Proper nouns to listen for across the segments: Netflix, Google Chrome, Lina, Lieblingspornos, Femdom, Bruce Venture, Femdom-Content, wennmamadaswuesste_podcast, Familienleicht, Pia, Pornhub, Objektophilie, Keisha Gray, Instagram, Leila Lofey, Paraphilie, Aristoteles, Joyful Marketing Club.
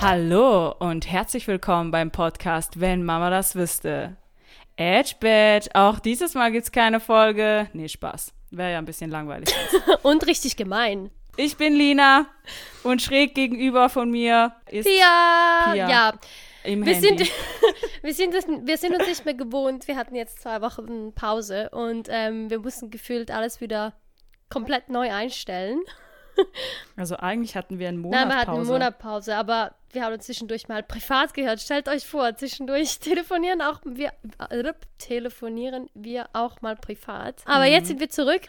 Hallo und herzlich willkommen beim Podcast Wenn Mama das wüsste. Edgebed, auch dieses Mal gibt's keine Folge. Nee, Spaß. Wäre ja ein bisschen langweilig. Und richtig gemein. Ich bin Lina und schräg gegenüber von mir ist Pia. Ja. Wir sind uns nicht mehr gewohnt. Wir hatten jetzt 2 Wochen Pause und wir mussten gefühlt alles wieder komplett neu einstellen. Also eigentlich hatten wir einen Monat Pause. Nein, wir hatten einen Monat Pause, aber wir haben uns zwischendurch mal privat gehört. Stellt euch vor, zwischendurch telefonieren wir auch mal privat. Aber jetzt sind wir zurück.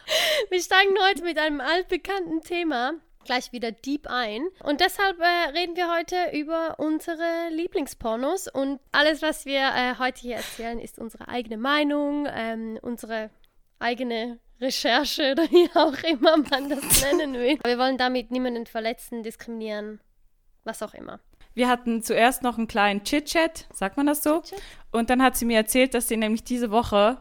Wir steigen heute mit einem altbekannten Thema gleich wieder deep ein. Und deshalb reden wir heute über unsere Lieblingspornos. Und alles, was wir heute hier erzählen, ist unsere eigene Meinung, unsere eigene Recherche oder wie auch immer man das nennen will. Wir wollen damit niemanden verletzen, diskriminieren, was auch immer. Wir hatten zuerst noch einen kleinen Chit-Chat, sagt man das so? Chit-Chat? Und dann hat sie mir erzählt, dass sie nämlich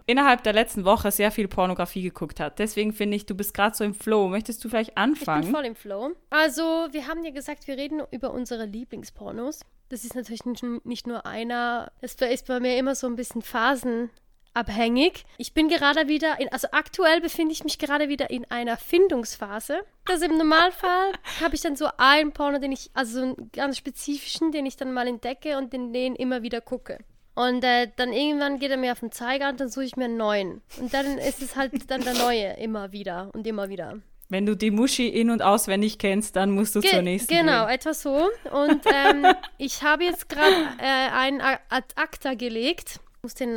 innerhalb der letzten Woche sehr viel Pornografie geguckt hat. Deswegen finde ich, du bist gerade so im Flow. Möchtest du vielleicht anfangen? Ich bin voll im Flow. Also, wir haben ja gesagt, wir reden über unsere Lieblingspornos. Das ist natürlich nicht nur einer. Das ist bei mir immer so ein bisschen phasenabhängig. Ich bin gerade wieder aktuell befinde ich mich gerade wieder in einer Findungsphase. Also im Normalfall habe ich dann so einen Porno, so einen ganz spezifischen, den ich dann mal entdecke und den immer wieder gucke. Und dann irgendwann geht er mir auf den Zeiger und dann suche ich mir einen neuen. Und dann ist es halt dann der neue immer wieder und immer wieder. Wenn du die Muschi in- und auswendig kennst, dann musst du zur nächsten. Genau, gehen. Etwa so. Und ich habe jetzt gerade einen ad acta gelegt. Ich muss den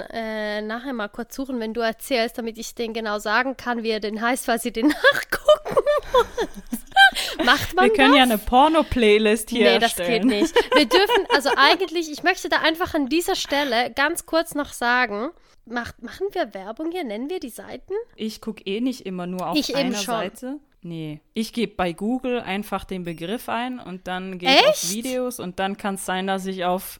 nachher mal kurz suchen, wenn du erzählst, damit ich den genau sagen kann, wie er den heißt, falls ihr den nachgucken wollt. Macht man das? Wir können ja eine Porno-Playlist hier erstellen. Nee, das geht nicht. Wir dürfen, also eigentlich, ich möchte da einfach an dieser Stelle ganz kurz noch sagen, machen wir Werbung hier? Nennen wir die Seiten? Ich gucke nicht immer nur auf einer Seite. Nee, ich gebe bei Google einfach den Begriff ein und dann gehe ich auf Videos und dann kann es sein, dass ich auf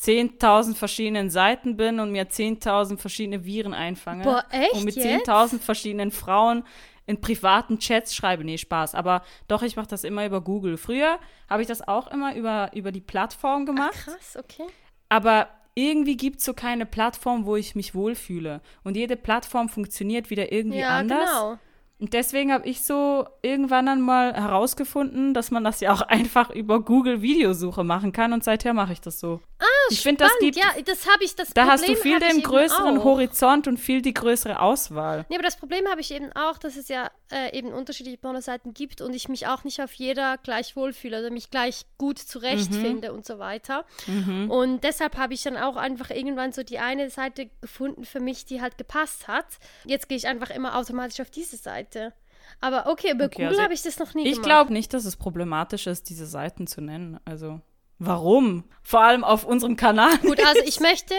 10.000 verschiedenen Seiten bin und mir 10.000 verschiedene Viren einfange. Boah, echt? Und mit 10.000 verschiedenen Frauen in privaten Chats schreibe. Nee, Spaß. Aber doch, ich mache das immer über Google. Früher habe ich das auch immer über die Plattform gemacht. Ach, krass, okay. Aber irgendwie gibt es so keine Plattform, wo ich mich wohlfühle. Und jede Plattform funktioniert wieder irgendwie anders. Ja, genau. Und deswegen habe ich so irgendwann dann mal herausgefunden, dass man das ja auch einfach über Google-Videosuche machen kann. Und seither mache ich das so. Ah, ich finde, das gibt. Ja, das habe ich. Das da Problem hast du viel den größeren Horizont und viel die größere Auswahl. Nee, aber das Problem habe ich eben auch, dass es ja eben unterschiedliche Pornoseiten gibt und ich mich auch nicht auf jeder gleich wohlfühle oder mich gleich gut zurechtfinde und so weiter. Mhm. Und deshalb habe ich dann auch einfach irgendwann so die eine Seite gefunden für mich, die halt gepasst hat. Jetzt gehe ich einfach immer automatisch auf diese Seite. Aber okay, über Google habe ich das noch nie gemacht. Ich glaube nicht, dass es problematisch ist, diese Seiten zu nennen. Also, warum? Vor allem auf unserem Kanal. Gut, also ich möchte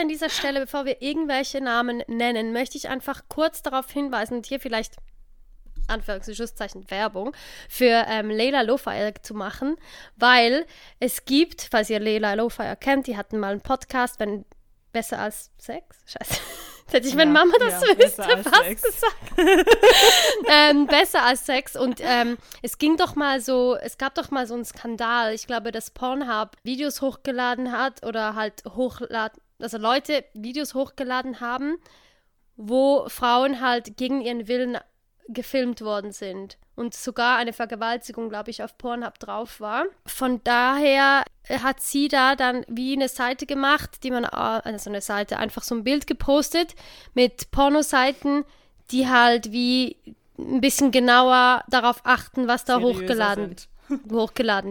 an dieser Stelle, bevor wir irgendwelche Namen nennen, möchte ich einfach kurz darauf hinweisen und hier vielleicht Anführungszeichen Werbung für Leila Lofey zu machen, weil es gibt, falls ihr Leila Lofey kennt, die hatten mal einen Podcast, wenn besser als Sex? Scheiße. Hätte ich, wenn Mama das wüsste, fast gesagt. Besser als Sex. Und es gab doch mal so einen Skandal. Ich glaube, dass Pornhub Videos hochgeladen hat oder halt also Leute Videos hochgeladen haben, wo Frauen halt gegen ihren Willen gefilmt worden sind. Und sogar eine Vergewaltigung, glaube ich, auf Pornhub drauf war. Von daher hat sie da dann wie eine Seite gemacht, einfach so ein Bild gepostet mit Pornoseiten, die halt wie ein bisschen genauer darauf achten, was da hochgeladen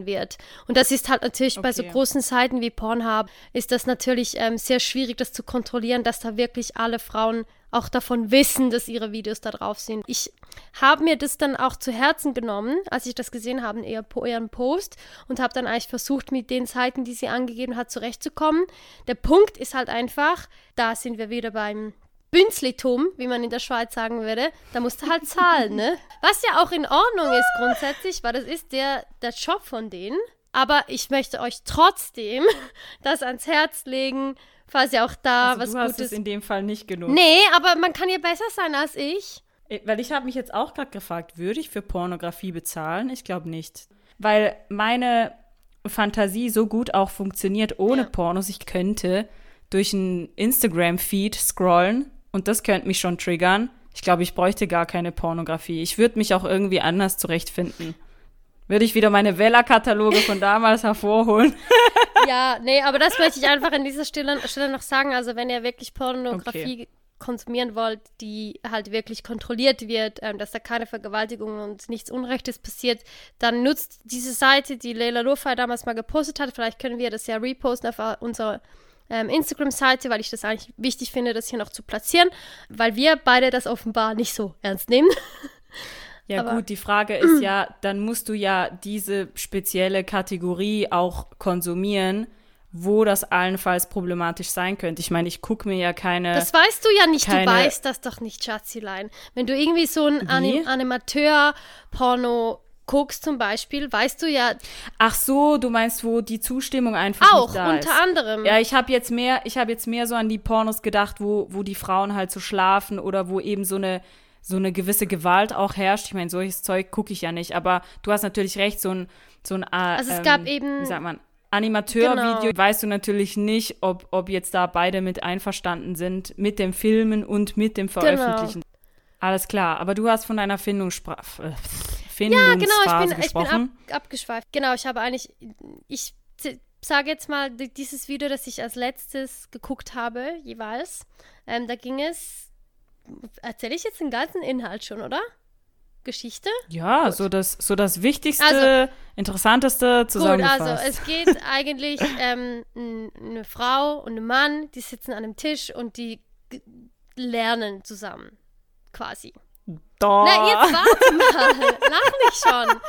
wird. Und das ist halt natürlich bei so großen Seiten wie Pornhub, ist das natürlich sehr schwierig, das zu kontrollieren, dass da wirklich alle Frauen auch davon wissen, dass ihre Videos da drauf sind. Ich habe mir das dann auch zu Herzen genommen, als ich das gesehen habe, ihren Post, und habe dann eigentlich versucht, mit den Seiten, die sie angegeben hat, zurechtzukommen. Der Punkt ist halt einfach, da sind wir wieder beim Bünzlitum, wie man in der Schweiz sagen würde, da musst du halt zahlen, ne? Was ja auch in Ordnung ist grundsätzlich, weil das ist der Job von denen. Aber ich möchte euch trotzdem das ans Herz legen, falls ihr auch da was Gutes... Du hast es in dem Fall nicht genug. Nee, aber man kann ja besser sein als ich. Weil ich habe mich jetzt auch gerade gefragt, würde ich für Pornografie bezahlen? Ich glaube nicht. Weil meine Fantasie so gut auch funktioniert ohne Pornos. Ich könnte durch einen Instagram-Feed scrollen und das könnte mich schon triggern. Ich glaube, ich bräuchte gar keine Pornografie. Ich würde mich auch irgendwie anders zurechtfinden. Würde ich wieder meine Wella-Kataloge von damals hervorholen. Ja, nee, aber das möchte ich einfach an dieser Stelle noch sagen. Also wenn ihr wirklich Pornografie konsumieren wollt, die halt wirklich kontrolliert wird, dass da keine Vergewaltigung und nichts Unrechtes passiert, dann nutzt diese Seite, die Leila Lofey damals mal gepostet hat. Vielleicht können wir das ja reposten auf unserer Instagram-Seite, weil ich das eigentlich wichtig finde, das hier noch zu platzieren, weil wir beide das offenbar nicht so ernst nehmen. Ja, aber gut, die Frage ist ja, dann musst du ja diese spezielle Kategorie auch konsumieren, wo das allenfalls problematisch sein könnte. Ich meine, ich gucke mir ja keine... Das weißt du ja nicht, du weißt das doch nicht, Schatzilein. Wenn du irgendwie so ein Animateur-Porno guckst zum Beispiel, weißt du ja... Ach so, du meinst, wo die Zustimmung einfach auch, nicht da ist. Auch, unter anderem. Ja, ich hab jetzt mehr so an die Pornos gedacht, wo die Frauen halt so schlafen oder wo eben so eine gewisse Gewalt auch herrscht. Ich meine, solches Zeug gucke ich ja nicht, aber du hast natürlich recht, so ein also es gab eben, wie sagt man, Animateurvideo, weißt du natürlich nicht, ob jetzt da beide mit einverstanden sind, mit dem Filmen und mit dem Veröffentlichen. Genau. Alles klar, aber du hast von einer Findungsphase Ja, genau, ich bin abgeschweift. Genau, ich sage jetzt mal dieses Video, das ich als letztes geguckt habe, jeweils. Da ging es, erzähle ich jetzt den ganzen Inhalt schon, oder? Geschichte? Ja, gut. so das Wichtigste, also, Interessanteste zusammengefasst. Gut, also es geht eigentlich eine Frau und ein Mann, die sitzen an einem Tisch und die lernen zusammen, quasi. Da. Na, jetzt warte mal, lach nicht schon. Und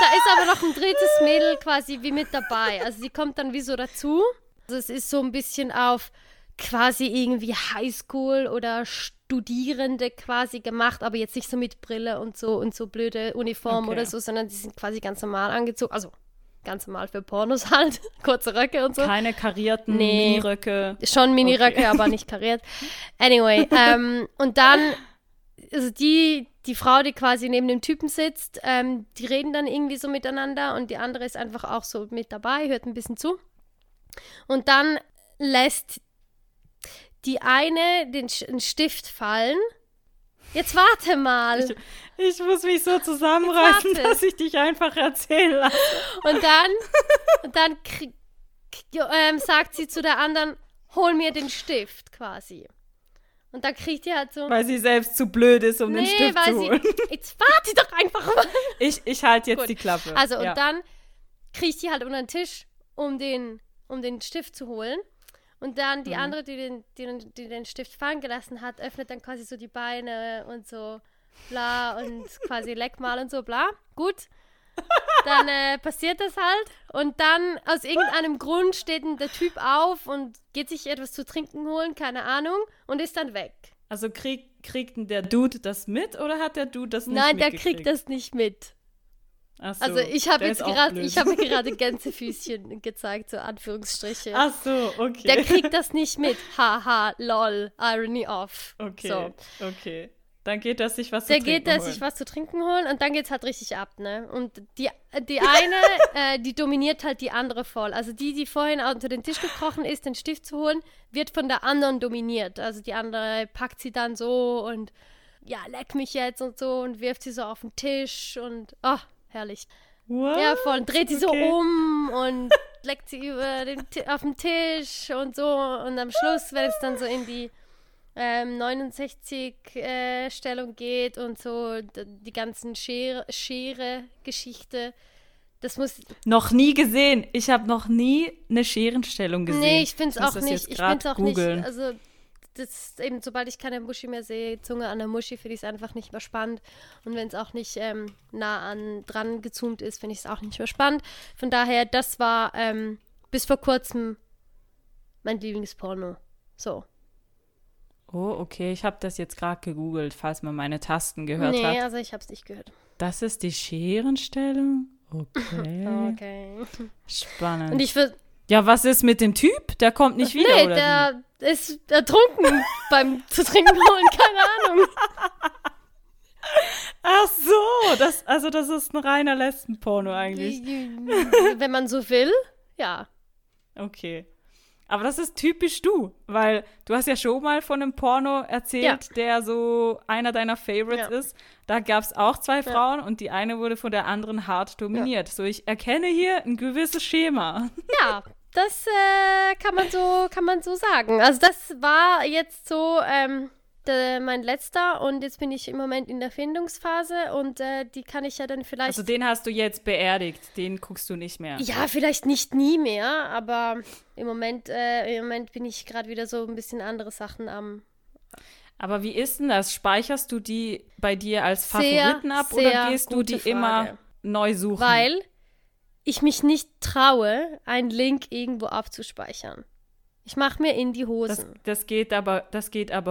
da ist aber noch ein drittes Mädel quasi wie mit dabei. Also sie kommt dann wie so dazu. Also es ist so ein bisschen auf quasi irgendwie Highschool oder Studierende quasi gemacht, aber jetzt nicht so mit Brille und so blöde Uniform oder so, sondern die sind quasi ganz normal angezogen, also ganz normal für Pornos halt, kurze Röcke und so. Keine karierten Miniröcke. Schon Miniröcke, aber nicht kariert. Anyway, und dann, also die Frau, die quasi neben dem Typen sitzt, die reden dann irgendwie so miteinander und die andere ist einfach auch so mit dabei, hört ein bisschen zu. Und dann lässt die eine den Stift fallen. Jetzt warte mal. Ich muss mich so zusammenreißen, dass ich dich einfach erzählen lasse. Und dann sagt sie zu der anderen, hol mir den Stift quasi. Und dann kriegt die halt so... Weil sie selbst zu blöd ist, um den Stift zu holen. Jetzt warte doch einfach mal. Ich halte jetzt Gut. die Klappe. Also und dann kriegt die halt unter den Tisch, um den Stift zu holen. Und dann die andere, die den Stift fallen gelassen hat, öffnet dann quasi so die Beine und so bla und quasi leck mal und so bla. Gut, dann passiert das halt. Und dann aus irgendeinem Grund steht der Typ auf und geht sich etwas zu trinken holen, keine Ahnung, und ist dann weg. Also kriegt der Dude das mit oder hat der Dude das nicht mitgekriegt? Nein, der kriegt das nicht mit. Ach so, also ich habe gerade Gänsefüßchen gezeigt, so Anführungsstriche. Ach so, okay. Der kriegt das nicht mit. Haha, lol, irony off. Okay, so. Okay. Dann geht er sich was zu trinken holen. Dann geht er sich was zu trinken holen und dann geht's halt richtig ab, ne? Und die eine, die dominiert halt die andere voll. Also die vorhin unter den Tisch gekrochen ist, den Stift zu holen, wird von der anderen dominiert. Also die andere packt sie dann so und ja, leck mich jetzt und so und wirft sie so auf den Tisch und herrlich. What? Ja, voll. Dreht sie so um und leckt sie auf den Tisch und so. Und am Schluss, wenn es dann so in die 69-Stellung geht und so, die ganzen Schere-Geschichte, das muss... Noch nie gesehen. Ich habe noch nie eine Scherenstellung gesehen. Nee, ich finde es auch nicht. Ich finde es auch googeln. Nicht. Also... Das ist eben, sobald ich keine Muschi mehr sehe, Zunge an der Muschi, finde ich es einfach nicht mehr spannend. Und wenn es auch nicht nah dran gezoomt ist, finde ich es auch nicht mehr spannend. Von daher, das war bis vor kurzem mein Lieblingsporno. So. Oh, okay. Ich habe das jetzt gerade gegoogelt, falls man meine Tasten gehört hat. Nee, also ich habe es nicht gehört. Das ist die Scherenstellung? Okay. Okay. Spannend. Und ich würde... Ja, was ist mit dem Typ? Der kommt nicht wieder, oder? Nee, der ist ertrunken beim zu trinken holen, keine Ahnung. das ist ein reiner Lesben-Porno eigentlich. Wenn man so will, ja. Okay. Aber das ist typisch du, weil du hast ja schon mal von einem Porno erzählt, der so einer deiner Favorites ist. Da gab es auch zwei Frauen und die eine wurde von der anderen hart dominiert. Ja. So, ich erkenne hier ein gewisses Schema. Ja, das kann man so sagen. Also das war jetzt so mein letzter und jetzt bin ich im Moment in der Findungsphase und die kann ich ja dann vielleicht... Also den hast du jetzt beerdigt, den guckst du nicht mehr. Ja, vielleicht nicht nie mehr, aber im Moment bin ich gerade wieder so ein bisschen andere Sachen am... Aber wie ist denn das? Speicherst du die bei dir als Favoriten ab oder gehst du die immer neu suchen? Weil ich mich nicht traue, einen Link irgendwo abzuspeichern. Ich mache mir in die Hosen. Das geht aber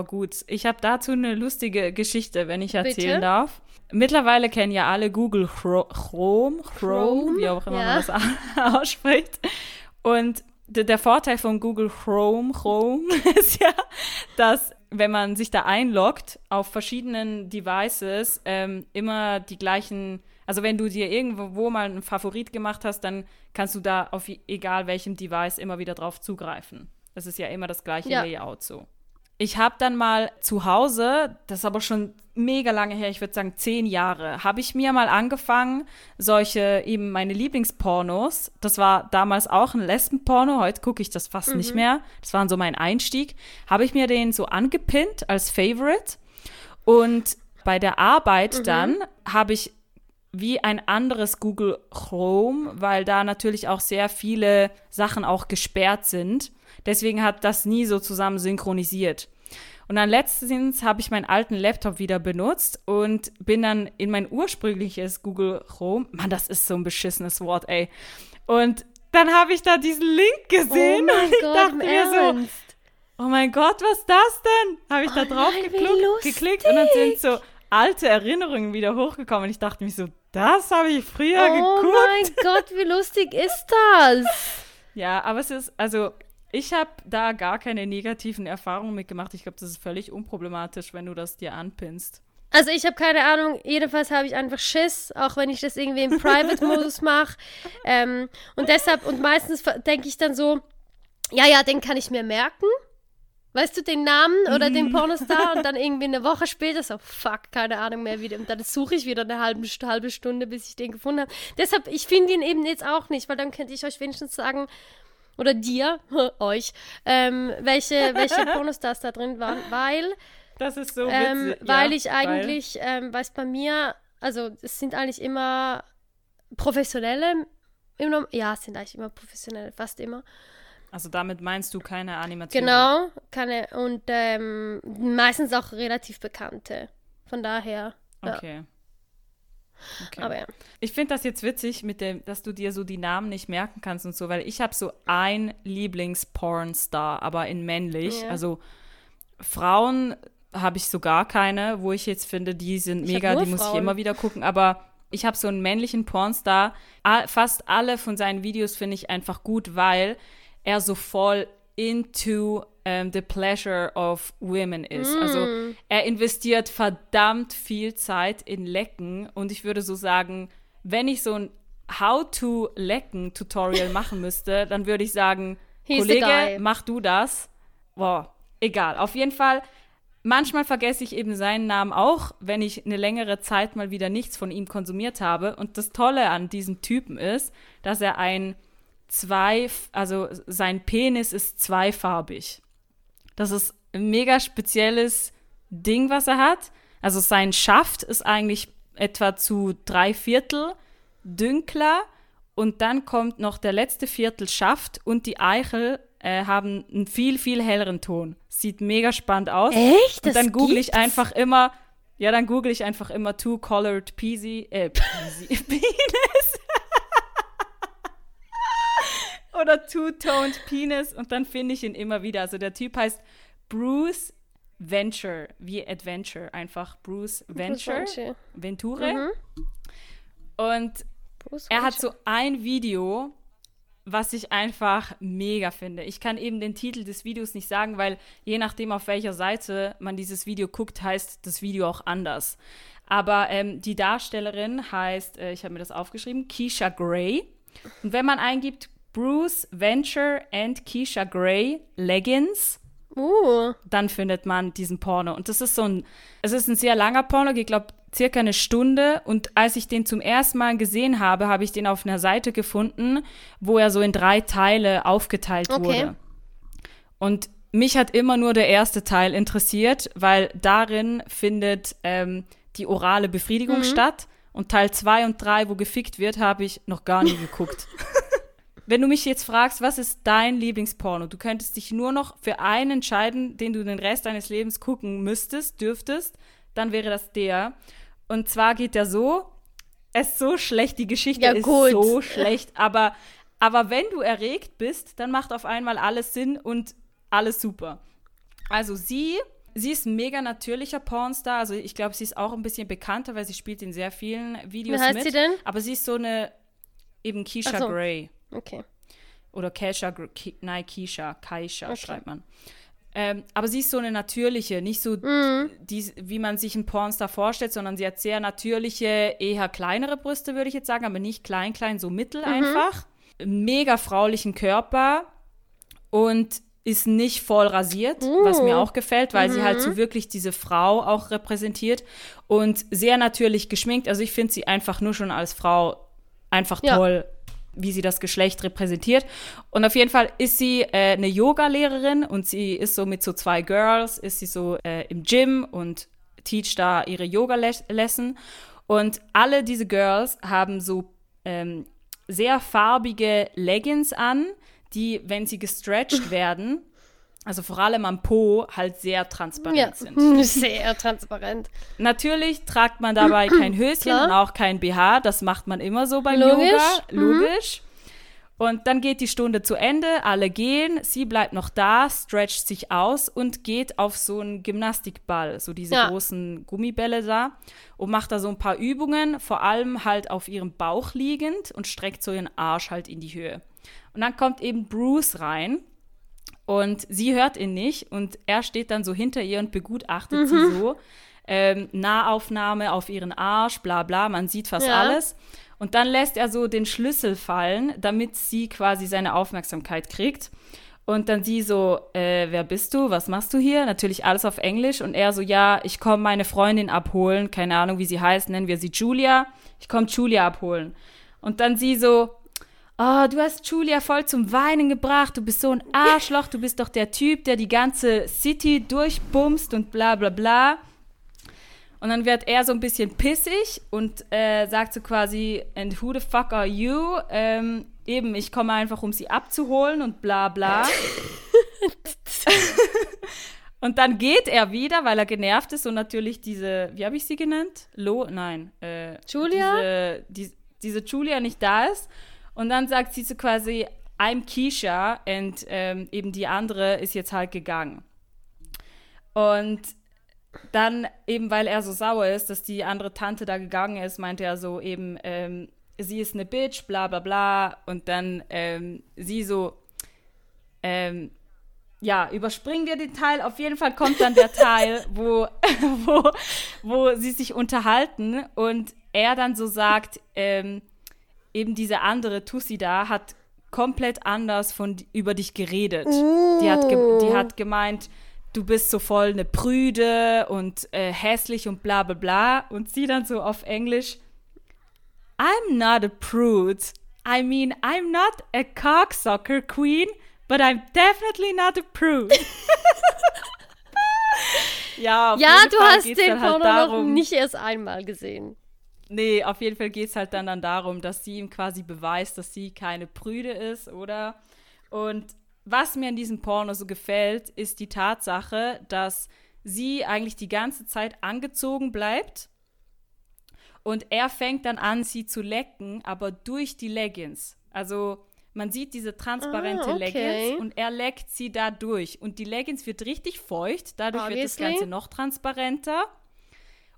gut. Ich habe dazu eine lustige Geschichte, wenn ich erzählen darf. Mittlerweile kennen ja alle Google Chrome, wie auch immer man das ausspricht. Und der Vorteil von Google Chrome ist ja, dass wenn man sich da einloggt, auf verschiedenen Devices immer die gleichen, also wenn du dir irgendwo mal einen Favorit gemacht hast, dann kannst du da auf egal welchem Device immer wieder drauf zugreifen. Das ist ja immer das gleiche Layout so. Ich habe dann mal zu Hause, das ist aber schon mega lange her, ich würde sagen 10 Jahre, habe ich mir mal angefangen, solche eben meine Lieblingspornos, das war damals auch ein Lesbenporno, heute gucke ich das fast nicht mehr, das war so mein Einstieg, habe ich mir den so angepinnt als Favorite und bei der Arbeit dann habe ich wie ein anderes Google Chrome, weil da natürlich auch sehr viele Sachen auch gesperrt sind. Deswegen hat das nie so zusammen synchronisiert. Und dann letztens habe ich meinen alten Laptop wieder benutzt und bin dann in mein ursprüngliches Google Chrome. Mann, das ist so ein beschissenes Wort, ey. Und dann habe ich da diesen Link gesehen und ich dachte mir so, oh mein Gott, was ist das denn? Habe ich da drauf geklickt und dann sind so alte Erinnerungen wieder hochgekommen und ich dachte mir so, das habe ich früher geguckt. Oh mein Gott, wie lustig ist das? Ja, aber es ist, also ich habe da gar keine negativen Erfahrungen mitgemacht. Ich glaube, das ist völlig unproblematisch, wenn du das dir anpinnst. Also ich habe keine Ahnung, jedenfalls habe ich einfach Schiss, auch wenn ich das irgendwie im Private-Modus mache. Und meistens denke ich dann so, ja, den kann ich mir merken. Weißt du, den Namen oder den Pornostar und dann irgendwie eine Woche später so, fuck, keine Ahnung mehr wieder. Und dann suche ich wieder eine halbe Stunde, bis ich den gefunden habe. Deshalb, ich finde ihn eben jetzt auch nicht, weil dann könnte ich euch wenigstens sagen, oder dir, euch, welche Pornostars da drin waren, weil... Das ist so witzig, weil ich eigentlich, weiß bei mir, also es sind eigentlich immer professionelle, fast immer. Also damit meinst du keine Animation? Genau, keine und meistens auch relativ bekannte. Von daher. Ja. Okay. Aber ja. Ich finde das jetzt witzig, dass du dir so die Namen nicht merken kannst und so, weil ich habe so ein Lieblings-Pornstar, aber in männlich. Ja. Also Frauen habe ich so gar keine, wo ich jetzt finde, die sind mega, die muss ich immer wieder gucken, aber ich habe so einen männlichen Pornstar. Fast alle von seinen Videos finde ich einfach gut, weil er so voll into the pleasure of women ist. Also er investiert verdammt viel Zeit in Lecken und ich würde so sagen, wenn ich so ein How-to-Lecken-Tutorial machen müsste, dann würde ich sagen, Kollege, mach du das. Boah, egal. Auf jeden Fall, manchmal vergesse ich eben seinen Namen auch, wenn ich eine längere Zeit mal wieder nichts von ihm konsumiert habe. Und das Tolle an diesem Typen ist, dass er sein Penis ist zweifarbig. Das ist ein mega spezielles Ding, was er hat. Also sein Schaft ist eigentlich etwa zu 3/4 dünkler und dann kommt noch der letzte Viertel Schaft und die Eichel haben einen viel, viel helleren Ton. Sieht mega spannend aus. Echt? Und dann google ich einfach immer two-colored Penis. Oder Two-Toned Penis und dann finde ich ihn immer wieder. Also der Typ heißt Bruce Venture, wie Adventure, einfach Bruce Venture. Venture. Und Bruce Venture. Er hat so ein Video, was ich einfach mega finde. Ich kann eben den Titel des Videos nicht sagen, weil je nachdem, auf welcher Seite man dieses Video guckt, heißt das Video auch anders. Aber die Darstellerin heißt, ich habe mir das aufgeschrieben, Keisha Gray. Und wenn man eingibt, Bruce Venture and Keisha Gray Leggings, dann findet man diesen Porno. Und das ist es ist ein sehr langer Porno, ich glaube, circa eine Stunde. Und als ich den zum ersten Mal gesehen habe, habe ich den auf einer Seite gefunden, wo er so in 3 Teile aufgeteilt wurde. Und mich hat immer nur der erste Teil interessiert, weil darin findet die orale Befriedigung statt. Und Teil 2 und 3, wo gefickt wird, habe ich noch gar nie geguckt. Wenn du mich jetzt fragst, was ist dein Lieblingsporno? Du könntest dich nur noch für einen entscheiden, den du den Rest deines Lebens gucken dürftest, dann wäre das der. Und zwar geht der so, es ist so schlecht, die Geschichte ist so schlecht, aber wenn du erregt bist, dann macht auf einmal alles Sinn und alles super. Also sie ist ein mega natürlicher Pornstar, also ich glaube, sie ist auch ein bisschen bekannter, weil sie spielt in sehr vielen Videos mit. Wie heißt sie denn? Aber sie ist so eine, eben Keisha Gray. Okay. Oder Keisha okay, schreibt man. Aber sie ist so eine natürliche, nicht so, wie man sich einen Pornstar vorstellt, sondern sie hat sehr natürliche, eher kleinere Brüste, würde ich jetzt sagen, aber nicht klein, klein, so mittel einfach. Mega fraulichen Körper und ist nicht voll rasiert, was mir auch gefällt, weil sie halt so wirklich diese Frau auch repräsentiert und sehr natürlich geschminkt. Also ich finde sie einfach nur schon als Frau einfach toll, wie sie das Geschlecht repräsentiert. Und auf jeden Fall ist sie eine Yoga-Lehrerin und sie ist so mit so 2 Girls, ist sie so im Gym und teacht da ihre Yoga-Lesson. Und alle diese Girls haben so sehr farbige Leggings an, die, wenn sie gestretched werden, also vor allem am Po, halt sehr transparent sind. Sehr transparent. Natürlich tragt man dabei kein Höschen und auch kein BH. Das macht man immer so beim Yoga. Logisch. Und dann geht die Stunde zu Ende, alle gehen, sie bleibt noch da, stretcht sich aus und geht auf so einen Gymnastikball, so diese großen Gummibälle da, und macht da so ein paar Übungen, vor allem halt auf ihrem Bauch liegend und streckt so ihren Arsch halt in die Höhe. Und dann kommt eben Bruce rein. Und sie hört ihn nicht und er steht dann so hinter ihr und begutachtet sie so. Nahaufnahme auf ihren Arsch, bla bla, man sieht fast alles. Und dann lässt er so den Schlüssel fallen, damit sie quasi seine Aufmerksamkeit kriegt. Und dann sie so, wer bist du, was machst du hier? Natürlich alles auf Englisch. Und er so, ja, ich komme meine Freundin abholen, keine Ahnung, wie sie heißt, nennen wir sie Julia. Ich komme Julia abholen. Und dann sie so, oh, du hast Julia voll zum Weinen gebracht, du bist so ein Arschloch, du bist doch der Typ, der die ganze City durchbumst und bla bla bla. Und dann wird er so ein bisschen pissig und sagt so quasi, and who the fuck are you? Eben, ich komme einfach, um sie abzuholen und bla bla. Und dann geht er wieder, weil er genervt ist und natürlich diese, wie habe ich sie genannt? Julia? Diese Julia nicht da ist. Und dann sagt sie so quasi, I'm Keisha, und eben die andere ist jetzt halt gegangen. Und dann eben, weil er so sauer ist, dass die andere Tante da gegangen ist, meinte er so eben, sie ist eine Bitch, bla bla bla. Und dann sie so, überspringen wir den Teil. Auf jeden Fall kommt dann der Teil, wo sie sich unterhalten und er dann so sagt, eben diese andere Tussi da hat komplett anders über dich geredet. Die hat gemeint, du bist so voll eine Prüde und hässlich und bla bla bla. Und sie dann so auf Englisch, I'm not a prude. I mean, I'm not a cocksucker queen, but I'm definitely not a prude. Du hast den Porno noch nicht erst einmal gesehen. Nee, auf jeden Fall geht es halt dann darum, dass sie ihm quasi beweist, dass sie keine Prüde ist, oder? Und was mir in diesem Porno so gefällt, ist die Tatsache, dass sie eigentlich die ganze Zeit angezogen bleibt und er fängt dann an, sie zu lecken, aber durch die Leggings. Also man sieht diese transparente Leggings und er leckt sie da durch. Und die Leggings wird richtig feucht, dadurch wird das Ganze noch transparenter.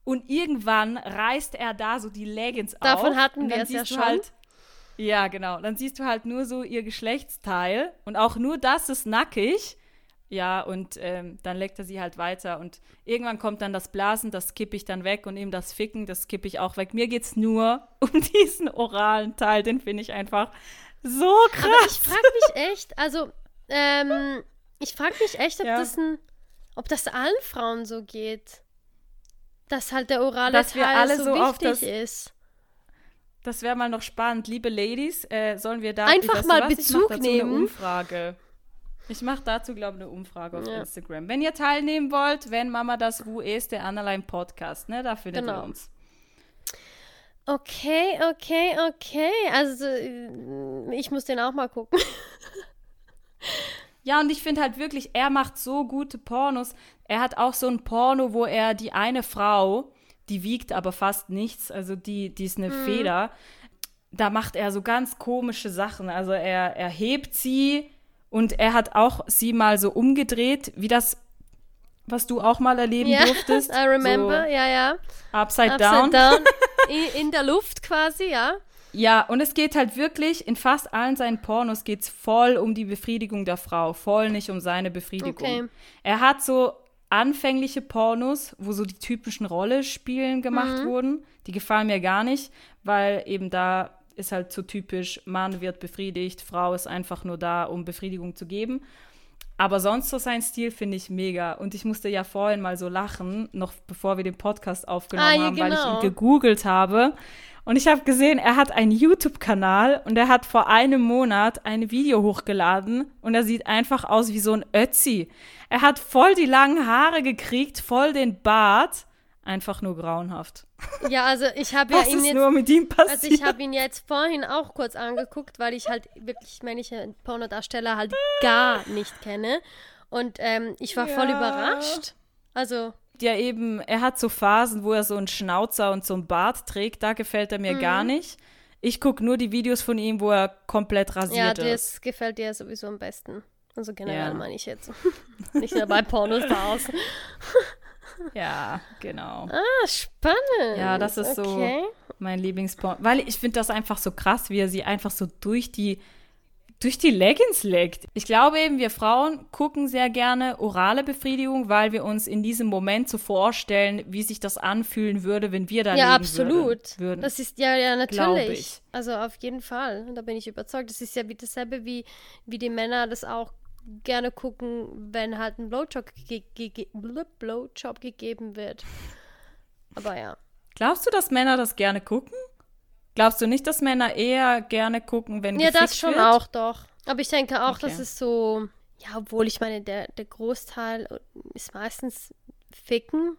Und irgendwann reißt er da so die Leggings auf. Davon hatten wir es ja schon. Halt, Ja, genau. Dann siehst du halt nur so ihr Geschlechtsteil und auch nur das ist nackig. Ja, und dann leckt er sie halt weiter und irgendwann kommt dann das Blasen, das kippe ich dann weg und eben das Ficken, das kippe ich auch weg. Mir geht's nur um diesen oralen Teil, den finde ich einfach so krass. Aber ich frage mich echt, ob ja. ob das allen Frauen so geht, dass halt der orale Teil so wichtig ist. Das wäre mal noch spannend. Liebe Ladies, sollen wir da einfach mal Bezug nehmen? Eine Umfrage. Ich mache dazu, glaube ich, eine Umfrage auf Instagram. Wenn ihr teilnehmen wollt, wenn Mama das WUESTE Underline Podcast, ne? Da findet ihr uns. Okay. Also, ich muss den auch mal gucken. Ja, und ich finde halt wirklich, er macht so gute Pornos. Er hat auch so ein Porno, wo er die eine Frau, die wiegt aber fast nichts, also die ist eine Feder. Da macht er so ganz komische Sachen. Also, er hebt sie. Und er hat auch sie mal so umgedreht, wie das, was du auch mal erleben durftest. I remember, so Upside down. In der Luft quasi, ja. Ja, und es geht halt wirklich, in fast allen seinen Pornos geht's voll um die Befriedigung der Frau, voll nicht um seine Befriedigung. Okay. Er hat so anfängliche Pornos, wo so die typischen Rollenspielen gemacht wurden. Die gefallen mir gar nicht, weil eben da ist halt so typisch, Mann wird befriedigt, Frau ist einfach nur da, um Befriedigung zu geben. Aber sonst so sein Stil finde ich mega. Und ich musste ja vorhin mal so lachen, noch bevor wir den Podcast aufgenommen haben, genau, weil ich ihn gegoogelt habe. Und ich habe gesehen, er hat einen YouTube-Kanal und er hat vor einem Monat ein Video hochgeladen und er sieht einfach aus wie so ein Ötzi. Er hat voll die langen Haare gekriegt, voll den Bart. Einfach nur grauenhaft. Ja, also ich habe ja ihn jetzt nur mit ihm passiert. Also ich habe ihn jetzt vorhin auch kurz angeguckt, weil ich halt wirklich männliche Pornodarsteller halt gar nicht kenne. Und ich war voll überrascht. Also ja, eben, er hat so Phasen, wo er so einen Schnauzer und so einen Bart trägt. Da gefällt er mir gar nicht. Ich gucke nur die Videos von ihm, wo er komplett rasiert ist. Ja, das gefällt dir sowieso am besten. Also generell meine ich jetzt. Nicht nur bei Pornos da aus. Ja, genau. Ah, spannend. Ja, das ist so mein Lieblingsporn. Weil ich finde das einfach so krass, wie er sie einfach so durch die Leggings legt. Ich glaube eben, wir Frauen gucken sehr gerne orale Befriedigung, weil wir uns in diesem Moment so vorstellen, wie sich das anfühlen würde, wenn wir da liegen würden. Das ist ja natürlich. Also auf jeden Fall. Da bin ich überzeugt. Das ist ja dasselbe, wie die Männer das auch gerne gucken, wenn halt ein Blowjob gegeben wird. Aber ja. Glaubst du, dass Männer das gerne gucken? Glaubst du nicht, dass Männer eher gerne gucken, wenn gefickt wird? Ja, das schon auch, doch. Aber ich denke auch, das ist so, ja, obwohl ich meine, der Großteil ist meistens Ficken.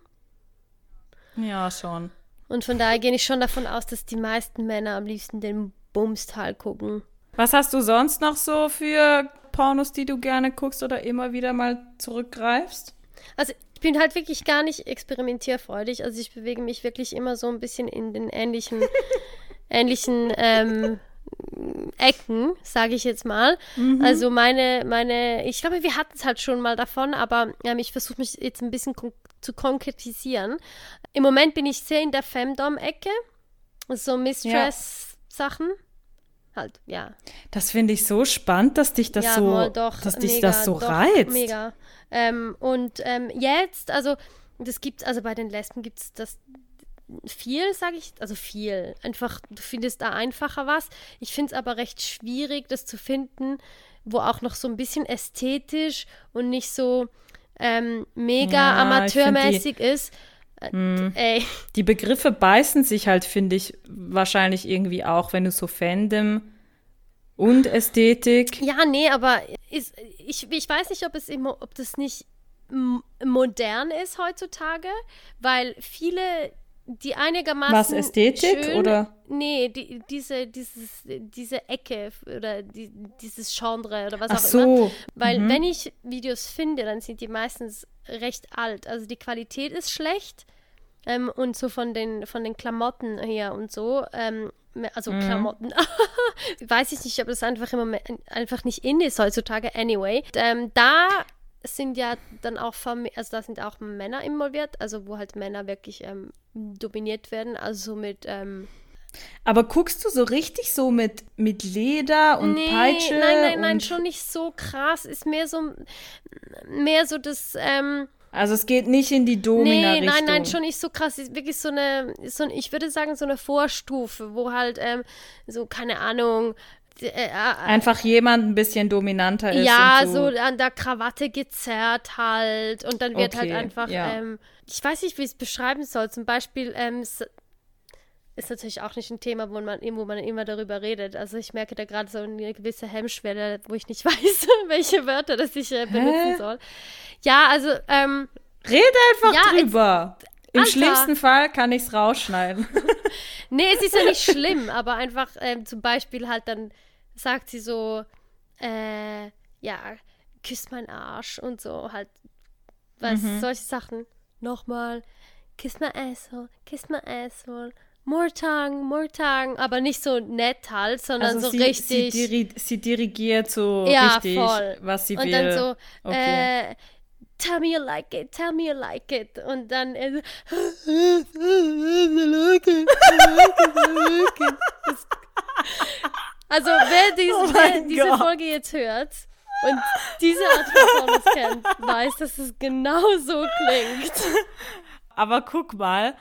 Ja, schon. Und von daher gehe ich schon davon aus, dass die meisten Männer am liebsten den Bumsteil gucken. Was hast du sonst noch so für Pornos, die du gerne guckst oder immer wieder mal zurückgreifst? Also ich bin halt wirklich gar nicht experimentierfreudig. Also ich bewege mich wirklich immer so ein bisschen in den ähnlichen Ecken, sage ich jetzt mal. Mhm. Also meine, ich glaube, wir hatten es halt schon mal davon, aber ich versuche mich jetzt ein bisschen zu konkretisieren. Im Moment bin ich sehr in der Femdom-Ecke, so Mistress-Sachen. Halt, ja. Das finde ich so spannend, dass dich das reizt. Mega. Jetzt, also das gibt's, also bei den Lesben gibt es das viel, sage ich, also viel. Einfach, du findest da einfacher was. Ich finde es aber recht schwierig, das zu finden, wo auch noch so ein bisschen ästhetisch und nicht so mega amateurmäßig ist. Die Begriffe beißen sich halt, finde ich, wahrscheinlich irgendwie auch, wenn du so Fandom und Ästhetik. Ja, nee, aber ich weiß nicht, ob das nicht modern ist heutzutage, weil viele, die einigermaßen was, Ästhetik schön, oder? Nee, diese Ecke oder dieses Genre oder was auch immer. Weil wenn ich Videos finde, dann sind die meistens recht alt. Also die Qualität ist schlecht und so von den Klamotten her und so. Klamotten. Weiß ich nicht, ob das einfach im Moment einfach nicht in ist heutzutage. Anyway, da sind ja dann auch da sind auch Männer involviert, also wo halt Männer wirklich dominiert werden, also mit Aber guckst du so richtig so mit Leder und Peitsche? Nein, schon nicht so krass. Ist mehr so das... Also es geht nicht in die Domina-Richtung. Nein, schon nicht so krass. Es ist wirklich so eine, ich würde sagen, so eine Vorstufe, wo halt so, keine Ahnung... einfach jemand ein bisschen dominanter ist. Ja, und so an der Krawatte gezerrt halt. Und dann wird halt einfach... Ja. Ich weiß nicht, wie ich es beschreiben soll. Zum Beispiel... ist natürlich auch nicht ein Thema, wo man immer darüber redet. Also ich merke da gerade so eine gewisse Hemmschwelle, wo ich nicht weiß, welche Wörter das ich benutzen soll. Ja, also rede einfach drüber. Im schlimmsten Fall kann ich es rausschneiden. Nee, es ist ja nicht schlimm, aber einfach zum Beispiel halt dann sagt sie so, küss meinen Arsch und so halt, solche Sachen. Nochmal, kiss my asshole, kiss my asshole. More tongue, aber nicht so nett halt, sondern also so richtig. Sie dirigiert so richtig, voll. Was sie will. Und dann so, tell me you like it, tell me you like it. Und dann also wer diese Folge jetzt hört und diese Art von Pornos kennt, weiß, dass es genau so klingt. Aber guck mal,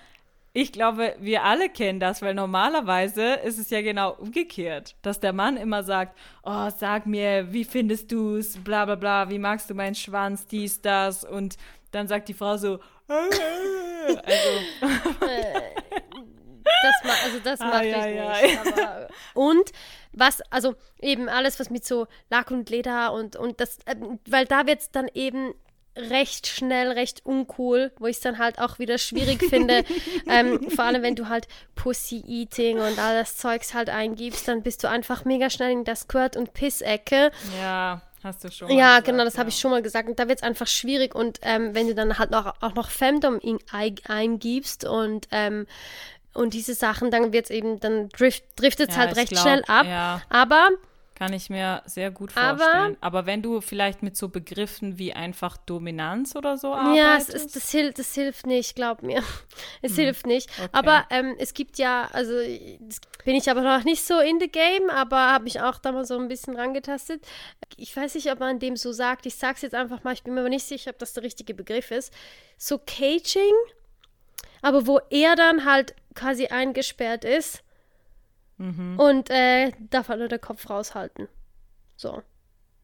ich glaube, wir alle kennen das, weil normalerweise ist es ja genau umgekehrt, dass der Mann immer sagt, oh, sag mir, wie findest du's, bla bla bla, wie magst du meinen Schwanz, dies, das, und dann sagt die Frau so, Das mache ich nicht. Aber und was, also eben alles, was mit so Lack und Leder und das, weil da wird's dann eben recht schnell, recht uncool, wo ich es dann halt auch wieder schwierig finde. Vor allem, wenn du halt Pussy-Eating und all das Zeugs halt eingibst, dann bist du einfach mega schnell in der Squirt- und Piss-Ecke. Ja, hast du schon mal gesagt. Genau, das habe ich schon mal gesagt. Und da wird es einfach schwierig. Und wenn du dann halt auch noch Femdom eingibst und diese Sachen, dann wird es eben, dann driftet es halt recht schnell ab. Ja. Aber... kann ich mir sehr gut vorstellen. Aber wenn du vielleicht mit so Begriffen wie einfach Dominanz oder so arbeitest? Ja, das hilft nicht, glaub mir. Es hilft nicht. Okay. Aber es gibt ja, also bin ich aber noch nicht so in the game, aber habe mich auch da mal so ein bisschen rangetastet. Ich weiß nicht, ob man dem so sagt. Ich sag's jetzt einfach mal, ich bin mir aber nicht sicher, ob das der richtige Begriff ist. So Caging, aber wo er dann halt quasi eingesperrt ist. Und darf halt nur den Kopf raushalten. So, ein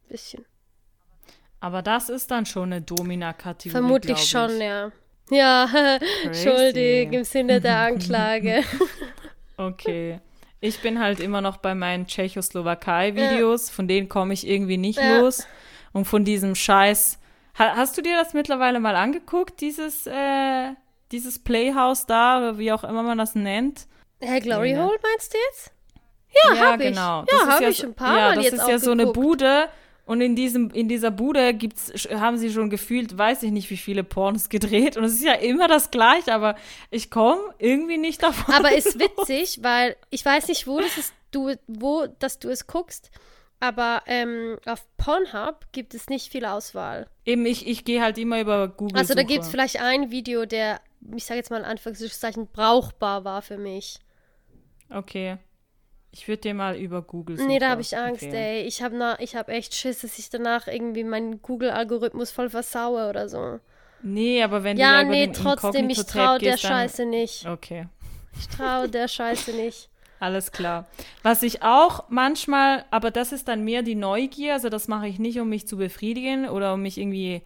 bisschen. Aber das ist dann schon eine Domina-Kategorie, vermutlich schon, ja. Ja, schuldig im Sinne der Anklage. Okay. Ich bin halt immer noch bei meinen Tschechoslowakei-Videos. Ja. Von denen komme ich irgendwie nicht los. Und von diesem Scheiß... Hast du dir das mittlerweile mal angeguckt, dieses Playhouse da, oder wie auch immer man das nennt? Herr Glory Hole, meinst du jetzt? Ja, habe ich. Genau. Ja, habe ich ein paar Mal jetzt auch geguckt. Das ist ja so eine Bude und in dieser Bude haben sie schon gefühlt, weiß ich nicht, wie viele Pornos gedreht und es ist ja immer das Gleiche, aber ich komme irgendwie nicht davon. Aber ist witzig, weil ich weiß nicht, dass du es guckst, aber auf Pornhub gibt es nicht viel Auswahl. Eben, ich gehe halt immer über Google. Also da gibt es vielleicht ein Video, der, ich sage jetzt mal in Anführungszeichen, brauchbar war für mich. Okay. Ich würde dir mal über Google suchen. Nee, da habe ich Angst, ey. Ich hab echt Schiss, dass ich danach irgendwie meinen Google-Algorithmus voll versaue oder so. Nee, aber wenn du über den trotzdem, ich traue der Scheiße nicht. Okay. Ich traue der Scheiße nicht. Alles klar. Was ich auch manchmal, aber das ist dann mehr die Neugier, also das mache ich nicht, um mich zu befriedigen oder um mich irgendwie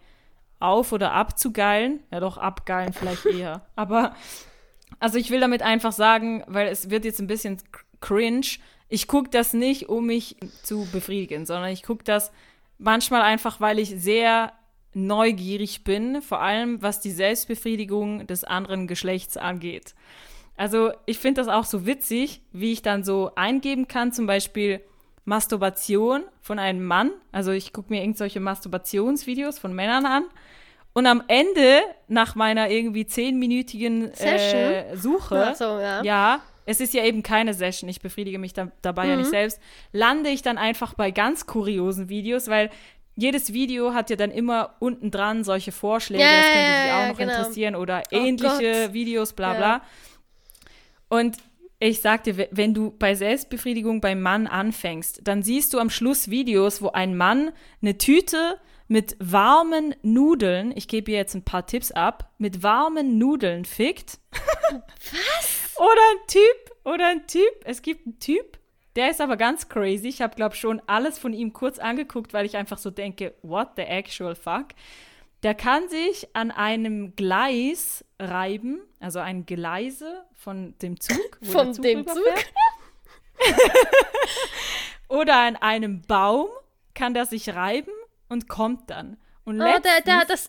auf- oder abzugeilen. Ja doch, abgeilen vielleicht eher. Aber, also ich will damit einfach sagen, weil es wird jetzt ein bisschen cringe, ich gucke das nicht, um mich zu befriedigen, sondern ich gucke das manchmal einfach, weil ich sehr neugierig bin, vor allem was die Selbstbefriedigung des anderen Geschlechts angeht. Also ich finde das auch so witzig, wie ich dann so eingeben kann, zum Beispiel Masturbation von einem Mann. Also ich gucke mir irgendwelche Masturbationsvideos von Männern an. Und am Ende, nach meiner irgendwie 10-minütigen Suche, es ist ja eben keine Session, ich befriedige mich dabei ja nicht selbst, lande ich dann einfach bei ganz kuriosen Videos, weil jedes Video hat ja dann immer unten dran solche Vorschläge, das könnte dich auch noch interessieren, oder ähnliche Videos, bla bla. Und Ich sag dir, wenn du bei Selbstbefriedigung beim Mann anfängst, dann siehst du am Schluss Videos, wo ein Mann eine Tüte mit warmen Nudeln, ich gebe ihr jetzt ein paar Tipps ab, mit warmen Nudeln fickt. Was? Oder ein Typ, es gibt einen Typ, der ist aber ganz crazy. Ich habe, glaube ich, schon alles von ihm kurz angeguckt, weil ich einfach so denke, what the actual fuck? Der kann sich an einem Gleis reiben, also ein Gleise von dem Zug. Wo von der Zug rüberfährt. Oder an einem Baum kann der sich reiben und kommt dann. Und das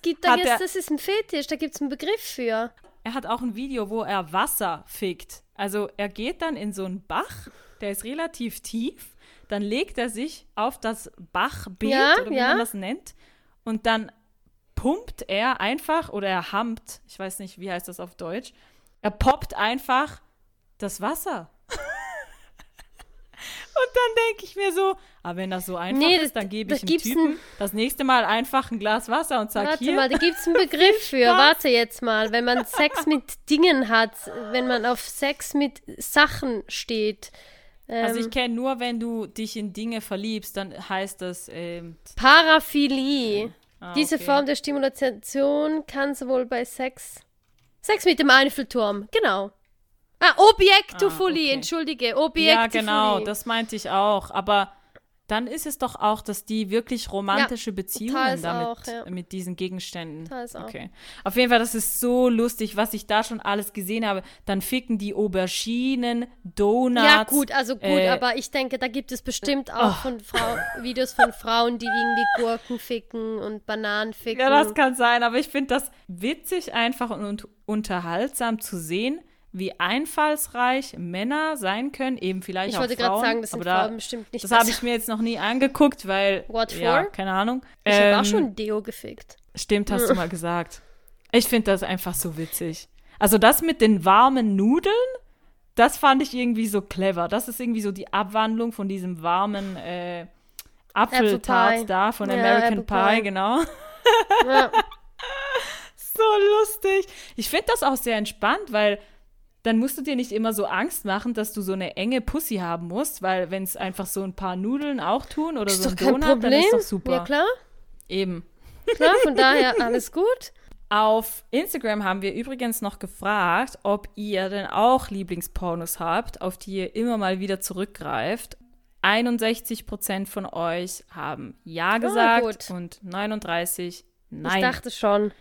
ist ein Fetisch, da gibt es einen Begriff für. Er hat auch ein Video, wo er Wasser fickt. Also er geht dann in so einen Bach, der ist relativ tief, dann legt er sich auf das Bachbeet, oder wie man das nennt, und dann pumpt er einfach, oder er hampt, ich weiß nicht, wie heißt das auf Deutsch, er poppt einfach das Wasser. Und dann denke ich mir so, aber wenn das so einfach ist, dann gebe ich dem Typen das nächste Mal einfach ein Glas Wasser und sage hier. Warte mal, da gibt es einen Begriff für. Warte jetzt mal, wenn man Sex mit Dingen hat, wenn man auf Sex mit Sachen steht. Also ich kenne nur, wenn du dich in Dinge verliebst, dann heißt das Paraphilie. Okay. Diese Form der Stimulation kann sowohl bei Sex mit dem Eiffelturm, genau. Objektophilie, okay. Entschuldige, Objektophilie. Ja, genau, das meinte ich auch. Aber dann ist es doch auch, dass die wirklich romantische Beziehungen damit mit diesen Gegenständen. Okay. Auf jeden Fall, das ist so lustig, was ich da schon alles gesehen habe. Dann ficken die Auberginen, Donuts. Ja, gut, aber ich denke, da gibt es bestimmt auch Videos von Frauen, die irgendwie Gurken ficken und Bananen ficken. Ja, das kann sein, aber ich finde das witzig einfach und unterhaltsam zu sehen, wie einfallsreich Männer sein können, eben vielleicht auch Frauen. Ich wollte gerade sagen, das sind Frauen bestimmt nicht. Das habe ich mir jetzt noch nie angeguckt, weil, keine Ahnung. Ich habe auch schon Deo gefickt. Stimmt, hast du mal gesagt. Ich finde das einfach so witzig. Also das mit den warmen Nudeln, das fand ich irgendwie so clever. Das ist irgendwie so die Abwandlung von diesem warmen Apfeltart da, von American Pie, genau. Ja. So lustig. Ich finde das auch sehr entspannt, weil dann musst du dir nicht immer so Angst machen, dass du so eine enge Pussy haben musst, weil wenn es einfach so ein paar Nudeln auch tun oder ist so ein Donut, dann ist doch super. Ja, klar. Eben. Klar, von daher alles gut. Auf Instagram haben wir übrigens noch gefragt, ob ihr denn auch Lieblingspornos habt, auf die ihr immer mal wieder zurückgreift. 61% von euch haben Ja gesagt und 39% Nein. Ich dachte schon.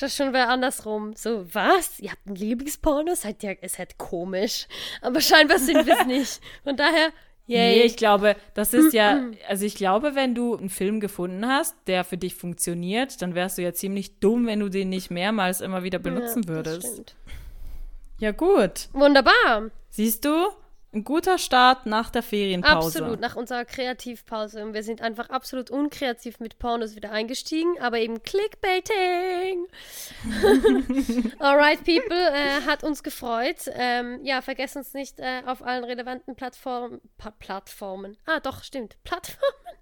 Das schon wäre andersrum. So, was? Ihr habt ein Lieblingsporno? Seid ihr, ist halt komisch. Aber scheinbar sind wir es nicht. Von daher, yay. Nee, ich glaube, das ist wenn du einen Film gefunden hast, der für dich funktioniert, dann wärst du ja ziemlich dumm, wenn du den nicht mehrmals immer wieder benutzen würdest. Das stimmt. Ja, gut. Wunderbar. Siehst du? Ein guter Start nach der Ferienpause. Absolut, nach unserer Kreativpause. Und wir sind einfach absolut unkreativ mit Pornos wieder eingestiegen, aber eben Clickbaiting. Alright, people, hat uns gefreut. Vergesst uns nicht, auf allen relevanten Plattformen. Plattformen. Ah, doch, stimmt. Plattformen.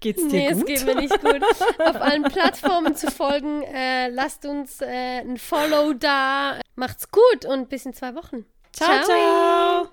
Geht's dir gut? Es geht mir nicht gut. Auf allen Plattformen zu folgen. Lasst uns ein Follow da. Macht's gut und bis in 2 Wochen. Ciao, ciao.